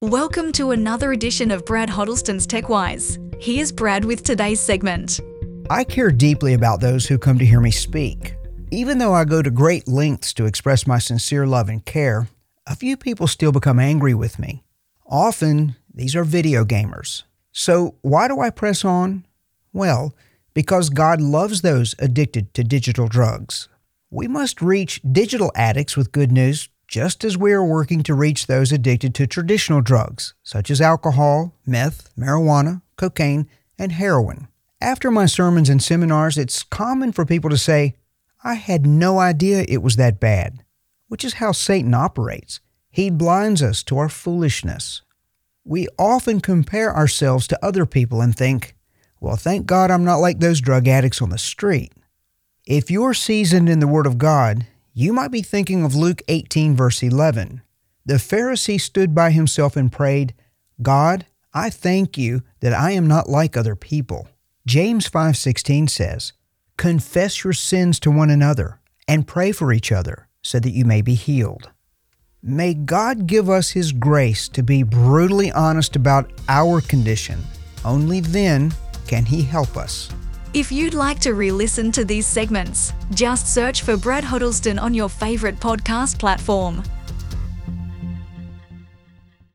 Welcome to another edition of Brad Huddleston's Techwise. Here's Brad with today's segment. I care deeply about those who come to hear me speak. Even though I go to great lengths to express my sincere love and care, a few people still become angry with me. Often, these are video gamers. So why do I press on? Well, because God loves those addicted to digital drugs. We must reach digital addicts with good news, just as we are working to reach those addicted to traditional drugs, such as alcohol, meth, marijuana, cocaine, and heroin. After my sermons and seminars, it's common for people to say, "I had no idea it was that bad," which is how Satan operates. He blinds us to our foolishness. We often compare ourselves to other people and think, "Well, thank God I'm not like those drug addicts on the street." If you're seasoned in the Word of God, you might be thinking of Luke 18, verse 11. The Pharisee stood by himself and prayed, "God, I thank you that I am not like other people." James 5:16 says, "Confess your sins to one another and pray for each other so that you may be healed." May God give us His grace to be brutally honest about our condition. Only then can He help us. If you'd like to re-listen to these segments, just search for Brad Huddleston on your favorite podcast platform.